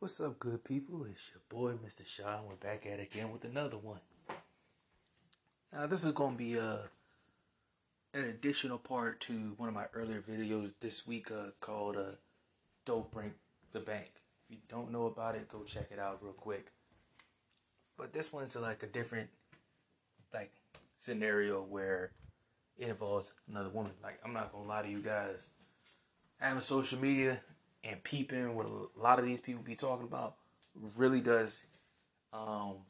What's up, good people? It's your boy, Mr. Shaw. We're back at it again with another one. Now, this is going to be an additional part to one of my earlier videos this week called Don't Brink the Bank. If you don't know about it, go check it out real quick. But this one's like a different like scenario where it involves another woman. Like, I'm not going to lie to you guys. Having social media and peeping what a lot of these people be talking about really does will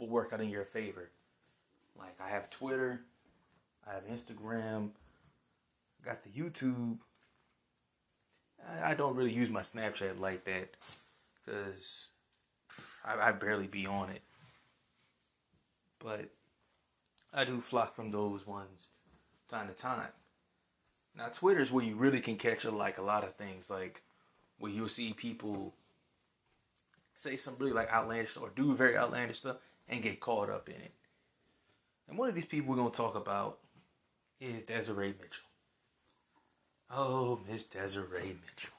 work out in your favor. Like, I have Twitter, I have Instagram, I got the YouTube. I don't really use my Snapchat like that because I barely be on it. But I do flock from those ones time to time. Now, Twitter is where you really can catch like a lot of things, like where you'll see people say some really like outlandish or do very outlandish stuff and get caught up in it. And one of these people we're going to talk about is Desiree Mitchell. Oh, Miss Desiree Mitchell.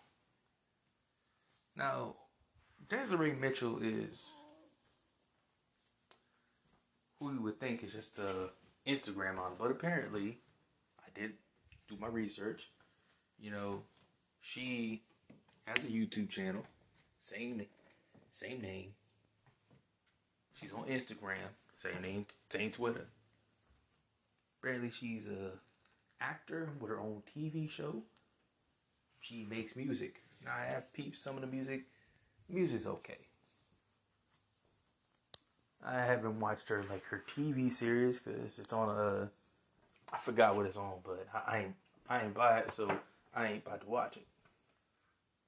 Now, Desiree Mitchell is who you would think is just an Instagram model, but apparently, I did do my research. You know, she has a YouTube channel, same name. She's on Instagram, same name, same Twitter. Apparently, she's a actor with her own TV show. She makes music. Now, I have peeped some of the music. Music's okay. I haven't watched her like her TV series because it's on a. I forgot what it's on, but I ain't buy it, so I ain't about to watch it.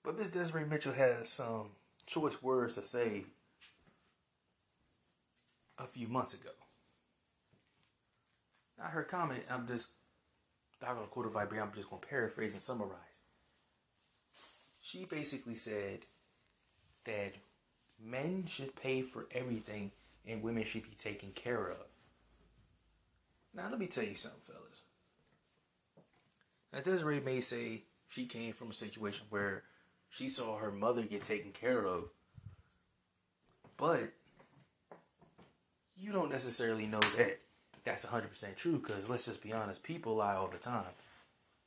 But Miss Desiree Mitchell had some choice words to say a few months ago. Now, her comment, I'm just not going to quote it verbatim, I'm just going to paraphrase and summarize. She basically said that men should pay for everything and women should be taken care of. Now, let me tell you something, fellas. Now, Desiree may say she came from a situation where she saw her mother get taken care of. But you don't necessarily know that that's 100% true, because let's just be honest, people lie all the time.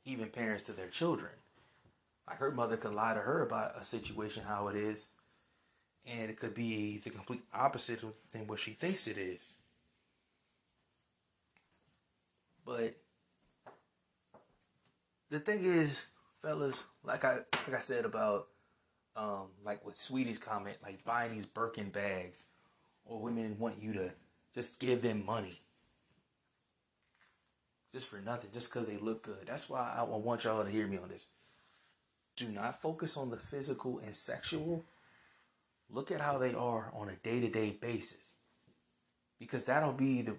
Even parents to their children. Like, her mother could lie to her about a situation, how it is, and it could be the complete opposite than what she thinks it is. But the thing is, fellas, like I said about, like with Sweetie's comment, like buying these Birkin bags, or women want you to just give them money, just for nothing, just because they look good. That's why I want y'all to hear me on this. Do not focus on the physical and sexual. Look at how they are on a day-to-day basis, because that'll be the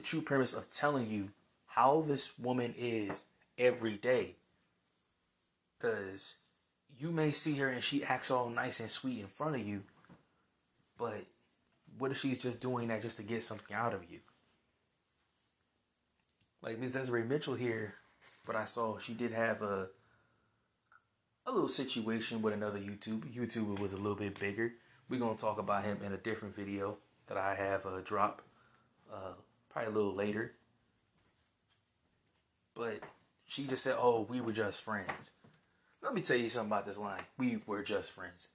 true premise of telling you how this woman is every day. Because you may see her and she acts all nice and sweet in front of you, but what if she's just doing that just to get something out of you? Like Miss Desiree Mitchell here, but I saw she did have a little situation with another YouTuber. YouTuber was a little bit bigger. We're going to talk about him in a different video that I have dropped probably a little later. But she just said, oh, we were just friends. Let me tell you something about this line. We were just friends.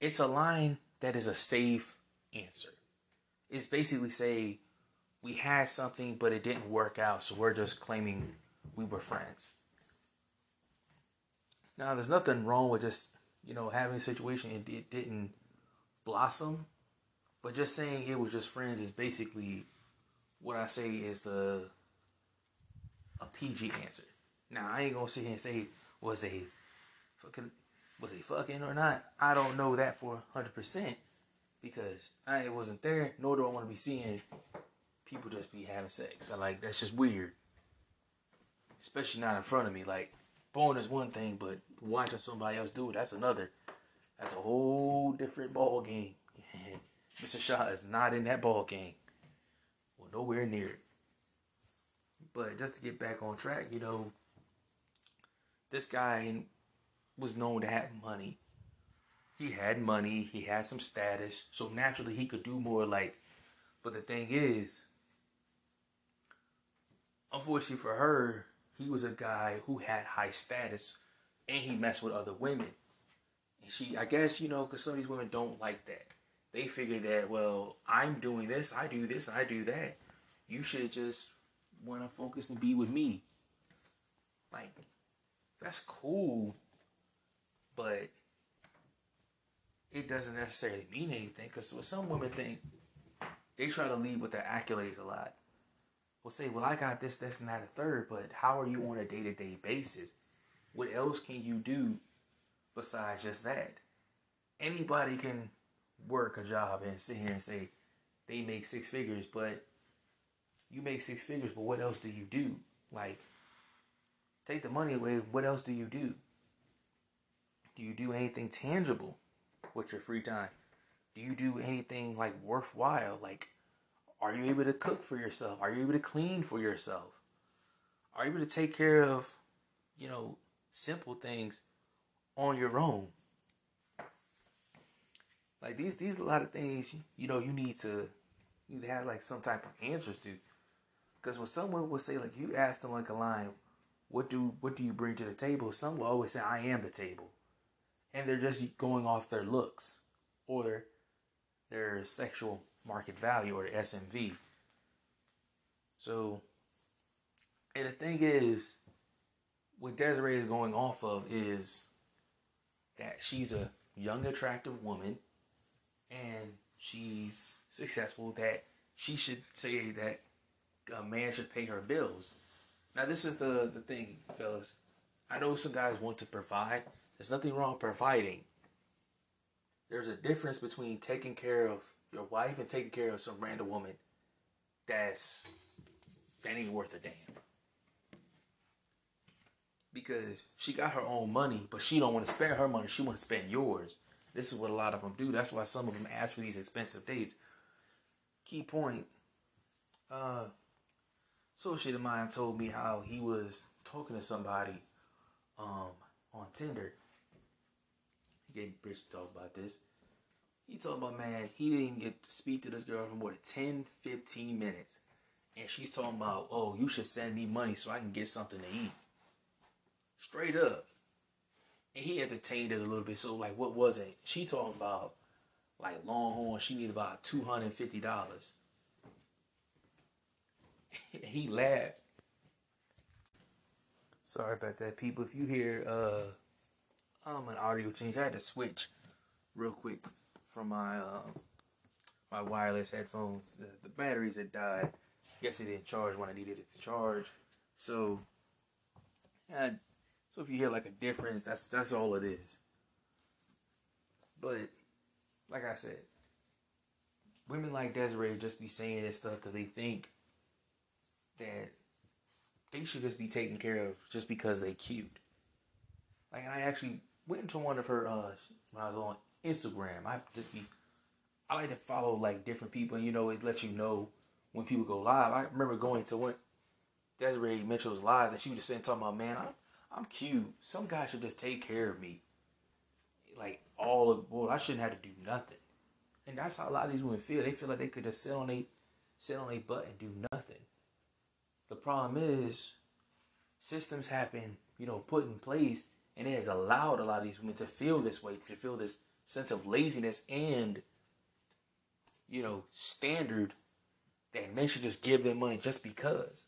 It's a line that is a safe answer. It's basically saying we had something, but it didn't work out, so we're just claiming we were friends. Now, there's nothing wrong with just, you know, having a situation and it didn't blossom. But just saying it was just friends is basically what I say is a PG answer. Now, I ain't going to sit here and say, was they fucking or not? I don't know that for 100%, because I wasn't there, nor do I want to be seeing people just be having sex. Like, that's just weird. Especially not in front of me. Like, porn is one thing, but watching somebody else do it, that's another. That's a whole different ball game. And Mr. Shaw is not in that ball game. Well, nowhere near it. But just to get back on track, you know, this guy was known to have money. he had money, he had some status, so naturally he could do more, like, but the thing is, unfortunately for her, he was a guy who had high status, and he messed with other women. And she, I guess, you know, because some of these women don't like that. They figure that, well, I'm doing this, I do this, I do that. You should just want to focus and be with me. Like, that's cool, but it doesn't necessarily mean anything. Because what some women think, they try to lead with their accolades a lot. Will say, well, I got this, this, and that, a third, but how are you on a day-to-day basis? What else can you do besides just that? Anybody can work a job and sit here and say they make six figures, but you make six figures, but what else do you do? Like, take the money away, what else do you do? Do you do anything tangible with your free time? Do you do anything, like, worthwhile? Like, are you able to cook for yourself? Are you able to clean for yourself? Are you able to take care of, you know, simple things on your own? Like, these are a lot of things, you know, you need to have, like, some type of answers to. Because when someone will say, like, you ask them, like, a line, what do you bring to the table? Some will always say, I am the table. And they're just going off their looks or their sexual market value, or the SMV. So, and the thing is, what Desiree is going off of is that she's a young, attractive woman, and she's successful, that she should say that a man should pay her bills. Now, this is the thing, fellas. I know some guys want to provide. There's nothing wrong with providing. There's a difference between taking care of your wife and taking care of some random woman that ain't worth a damn. Because she got her own money, but she don't want to spend her money. She want to spend yours. This is what a lot of them do. That's why some of them ask for these expensive dates. Key point. Associate of mine told me how he was talking to somebody on Tinder. He gave Bridge to talk about this. He talking about, man, he didn't get to speak to this girl for more than 10-15 minutes. And she's talking about, oh, you should send me money so I can get something to eat. Straight up. And he entertained it a little bit. So, like, what was it? She talking about, like, Longhorn. She needed about $250. He laughed. Sorry about that, people. If you hear an audio change, I had to switch real quick from my wireless headphones. The batteries had died. I guess it didn't charge when I needed it to charge. So if you hear like a difference, that's all it is. But like I said, women like Desiree just be saying this stuff because they think that they should just be taken care of just because they cute. Like, and I actually went to one of her when I was on Instagram. I like to follow, like, different people, and, you know, it lets you know when people go live. I remember going to one Desiree Mitchell's lives, and she was just sitting talking about, man, I'm cute. Some guy should just take care of me. Like, all of the board. I shouldn't have to do nothing. And that's how a lot of these women feel. They feel like they could just sit on a butt and do nothing. The problem is, systems have been, you know, put in place, and it has allowed a lot of these women to feel this way, to feel this sense of laziness and, you know, standard that men should just give them money just because.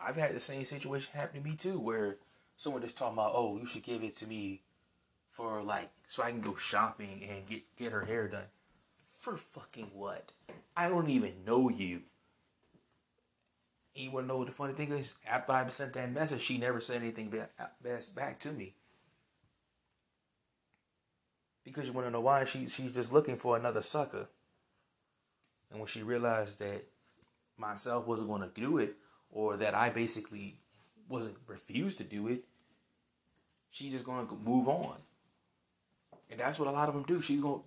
I've had the same situation happen to me too, where someone just talking about, oh, you should give it to me for, like, so I can go shopping and get her hair done. For fucking what? I don't even know you. And you want to know what the funny thing is? After I sent that message, she never said anything back to me. Because you want to know why? She's just looking for another sucker. And when she realized that myself wasn't going to do it, or that I basically refused to do it, she's just going to move on. And that's what a lot of them do. She's going,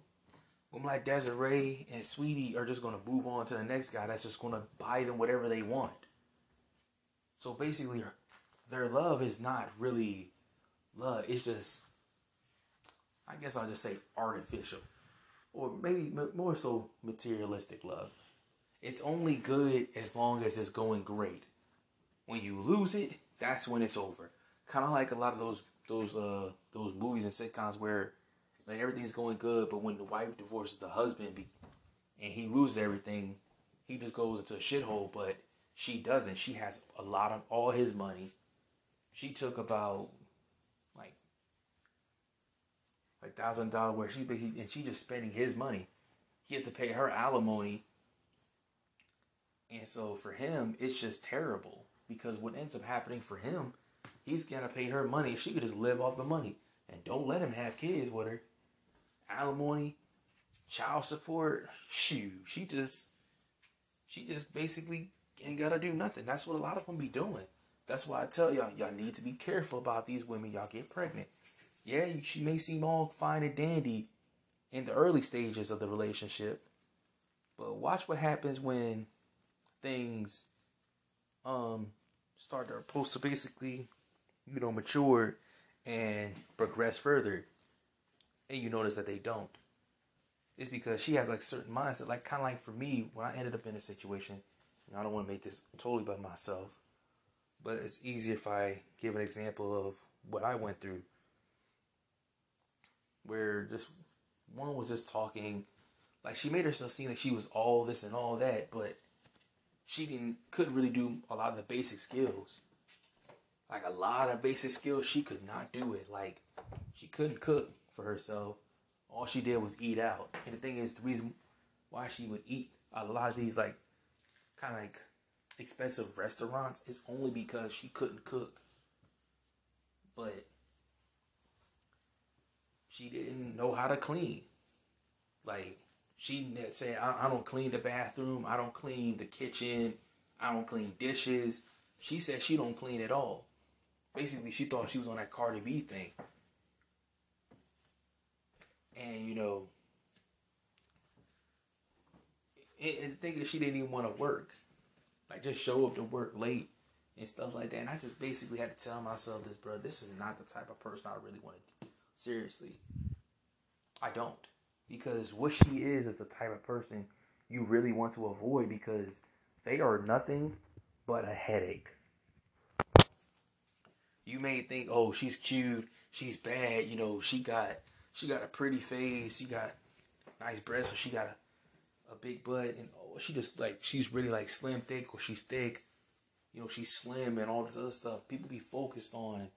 women like Desiree and Sweetie are just going to move on to the next guy that's just going to buy them whatever they want. So basically, their love is not really love. It's just I guess I'll just say artificial, or maybe more so materialistic love. It's only good as long as it's going great. When you lose it, that's when it's over. Kind of like a lot of those movies and sitcoms where like everything's going good, but when the wife divorces the husband and he loses everything, he just goes into a shithole. But she doesn't. She has a lot of all his money. She took about like $1,000 where she just spending his money. He has to pay her alimony. And so for him, it's just terrible, because what ends up happening for him, he's gonna pay her money. She could just live off the money and don't let him have kids with her. Alimony, child support, she just basically ain't gotta do nothing. That's what a lot of them be doing. That's why I tell y'all need to be careful about these women y'all get pregnant. Yeah, she may seem all fine and dandy in the early stages of the relationship, but watch what happens when things start to supposed to basically, mature and progress further, and you notice that they don't. It's because she has like certain mindset, like kind of like for me when I ended up in a situation. I don't want to make this totally by myself, but it's easier if I give an example of what I went through, where this one was just talking, like she made herself seem like she was all this and all that, but she couldn't really do a lot of the basic skills. Like a lot of basic skills, she could not do it. Like she couldn't cook for herself. All she did was eat out. And the thing is, the reason why she would eat a lot of these like kind of like expensive restaurants is only because she couldn't cook. But she didn't know how to clean. Like, she said, I don't clean the bathroom. I don't clean the kitchen. I don't clean dishes. She said she don't clean at all. Basically, she thought she was on that Cardi B thing. And, and the thing is, she didn't even want to work. Like, just show up to work late and stuff like that. And I just basically had to tell myself this, bro, this is not the type of person I really want to do. Seriously, I don't, because what she is the type of person you really want to avoid, because they are nothing but a headache. You may think, oh, she's cute, she's bad, she got a pretty face, she got nice breasts, or she got a big butt, and oh, she just like she's really like slim thick, or she's thick, she's slim and all this other stuff. People be focused on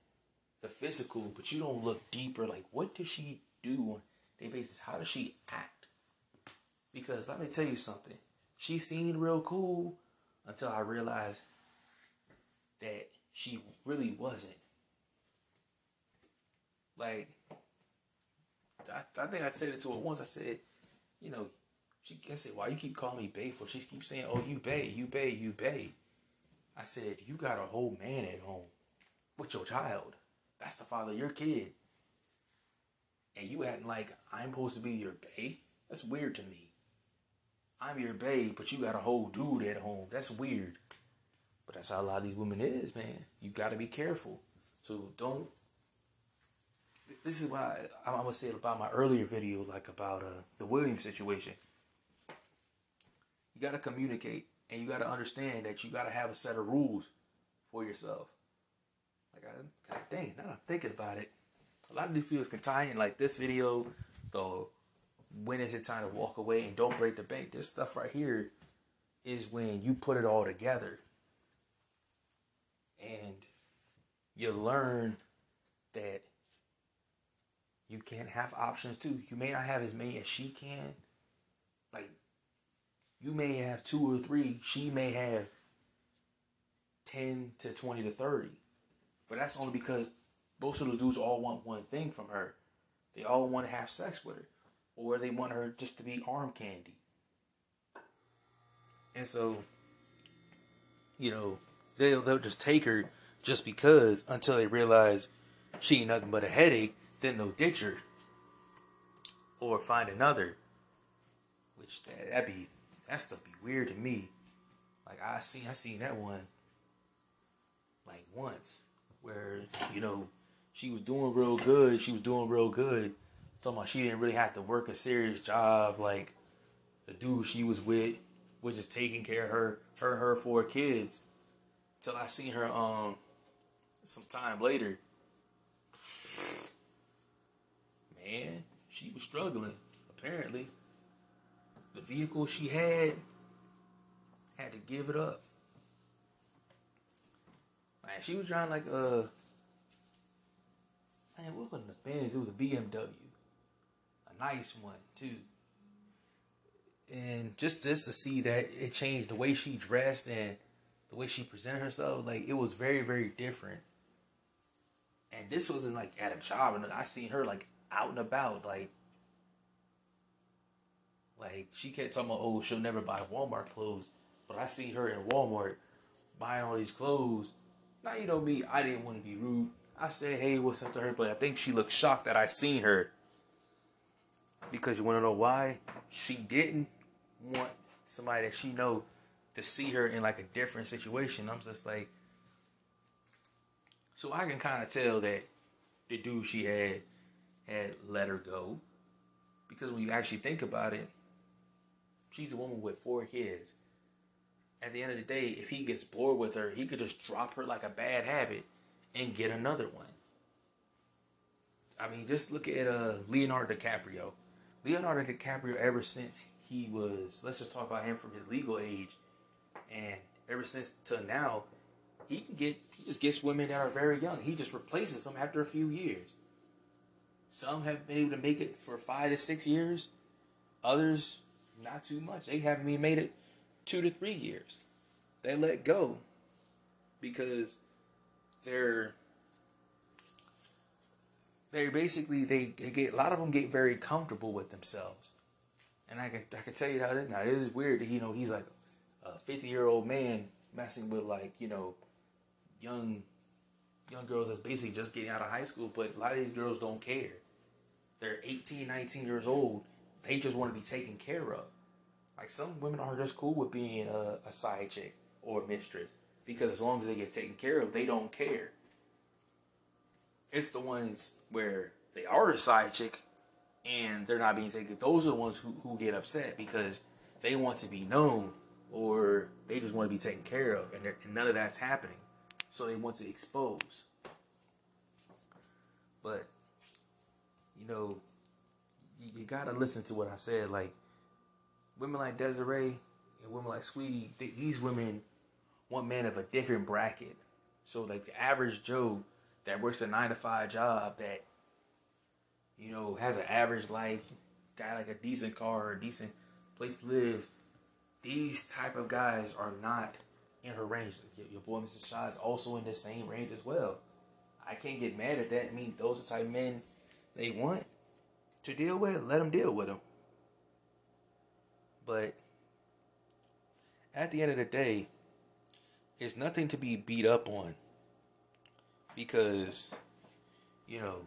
the physical, but you don't look deeper. Like, what does she do on a day basis? How does she act? Because let me tell you something. She seemed real cool until I realized that she really wasn't. Like, I think I said it to her once. I said, I said, why you keep calling me bae for? She keeps saying, oh, you bae, you bae, you bae. I said, you got a whole man at home with your child. That's the father of your kid. And you acting like I'm supposed to be your bae? That's weird to me. I'm your bae, but you got a whole dude at home. That's weird. But that's how a lot of these women is, man. You got to be careful. So don't... This is why I'm going to say it about my earlier video, like about the Williams situation. You got to communicate. And you got to understand that you got to have a set of rules for yourself. God dang, now that I'm thinking about it, a lot of these videos can tie in, like this video, though, when is it time to walk away and don't break the bank. This stuff right here is when you put it all together and you learn that you can't have options too. You may not have as many as she can. Like, you may have 2 or 3, she may have 10 to 20 to 30. But that's only because most of those dudes all want one thing from her. They all want to have sex with her. Or they want her just to be arm candy. And so, they'll just take her just because, until they realize she ain't nothing but a headache. Then they'll ditch her. Or find another. Which, that stuff be weird to me. Like, I seen that one, like, once. Where, she was doing real good. Talking about she didn't really have to work a serious job. Like, the dude she was with was just taking care of her four kids. Till I seen her some time later. Man, she was struggling, apparently. The vehicle she had to give it up. Man, she was driving like a... Man, what was the Benz? It was a BMW. A nice one, too. And just to see that it changed the way she dressed and the way she presented herself, like, it was very, very different. And this wasn't, like, at a job. And I seen her, like, out and about, like, she kept talking about, oh, she'll never buy Walmart clothes. But I seen her in Walmart buying all these clothes. Now, you know me, I didn't want to be rude. I said, hey, what's up to her? But I think she looked shocked that I seen her. Because you want to know why? She didn't want somebody that she know to see her in, like, a different situation. I'm just like... So I can kind of tell that the dude she had let her go. Because when you actually think about it, she's a woman with four kids. At the end of the day, if he gets bored with her, he could just drop her like a bad habit and get another one. I mean, just look at Leonardo DiCaprio. Leonardo DiCaprio, ever since he was... Let's just talk about him from his legal age. And ever since till now, he just gets women that are very young. He just replaces them after a few years. Some have been able to make it for 5 to 6 years. Others, not too much. They haven't even made it 2 to 3 years. They let go because they're basically, they get, a lot of them get very comfortable with themselves. And I can tell you how that now, it is weird that, you know, he's like a 50-year-old man messing with, like, you know, young girls that's basically just getting out of high school, but a lot of these girls don't care. They're 18, 19 years old. They just want to be taken care of. Like, some women are just cool with being a side chick or a mistress, because as long as they get taken care of, they don't care. It's the ones where they are a side chick and they're not being taken. Those are the ones who get upset because they want to be known or they just want to be taken care of, and none of that's happening. So they want to expose. But, you know, you gotta listen to what I said. Like, women like Desiree and women like Sweetie, these women want men of a different bracket. So, like, the average Joe that works a 9-to-5 job that, you know, has an average life, got, like, a decent car or a decent place to live, these type of guys are not... in her range. Your boy Mr. Shah is also in the same range as well. I can't get mad at that. I mean, those are the type of men they want to deal with. Let them deal with them. But at the end of the day, it's nothing to be beat up on, because, you know,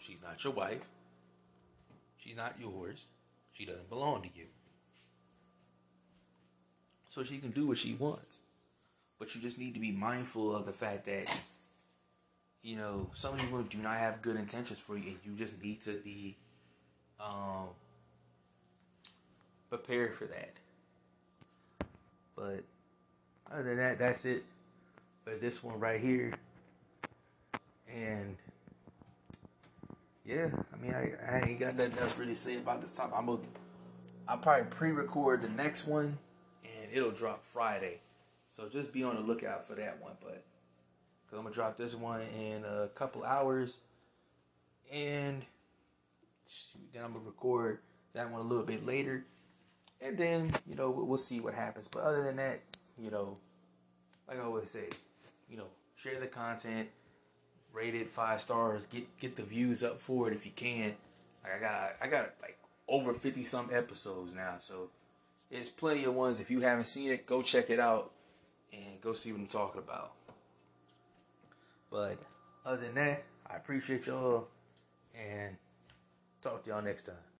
she's not your wife. She's not yours. She doesn't belong to you. So she can do what she wants. But you just need to be mindful of the fact that, you know, some people do not have good intentions for you, and you just need to be prepared for that. But other than that, that's it for this one right here. And yeah, I mean, I ain't got nothing else really to say about this topic. I'll probably pre-record the next one, and it'll drop Friday. So just be on the lookout for that one, but because I'm going to drop this one in a couple hours, and then I'm going to record that one a little bit later, and then, you know, we'll see what happens. But other than that, you know, like I always say, you know, share the content, rate it 5 stars, get the views up for it if you can. Like, I got like over 50 some episodes now, so there's plenty of ones. If you haven't seen it, go check it out. And go see what I'm talking about. But other than that, I appreciate y'all, and talk to y'all next time.